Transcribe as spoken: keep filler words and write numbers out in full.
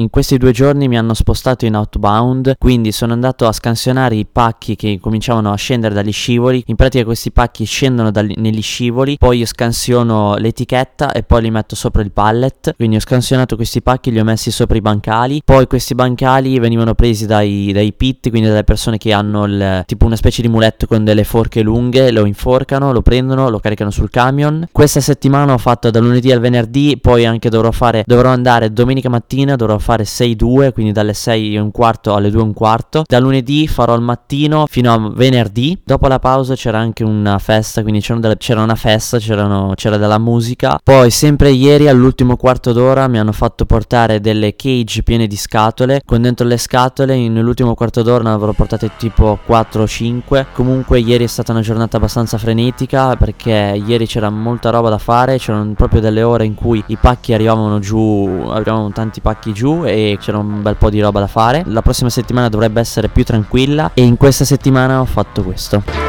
In questi due giorni mi hanno spostato in outbound, quindi sono andato a scansionare i pacchi che cominciavano a scendere dagli scivoli. In pratica questi pacchi scendono dagli, negli scivoli, poi io scansiono l'etichetta e poi li metto sopra il pallet. Quindi ho scansionato questi pacchi, li ho messi sopra i bancali, poi questi bancali venivano presi dai, dai pit, quindi dalle persone che hanno il, tipo una specie di muletto con delle forche lunghe, lo inforcano, lo prendono, lo caricano sul camion. Questa settimana ho fatto da lunedì al venerdì, poi anche dovrò fare, dovrò andare domenica mattina, dovrò fare sei due, quindi dalle sei e un quarto alle due e un quarto. Da lunedì farò il mattino fino a venerdì. Dopo la pausa c'era anche una festa, quindi c'era, delle, c'era una festa, c'erano, c'era della musica. Poi sempre ieri all'ultimo quarto d'ora mi hanno fatto portare delle cage piene di scatole, con dentro le scatole nell'ultimo quarto d'ora ne avrò portate tipo quattro o cinque. Comunque ieri è stata una giornata abbastanza frenetica, perché ieri c'era molta roba da fare, c'erano proprio delle ore in cui i pacchi arrivavano giù, arrivavano tanti pacchi giù e c'era un bel po' di roba da fare. La prossima settimana dovrebbe essere più tranquilla e in questa settimana ho fatto questo.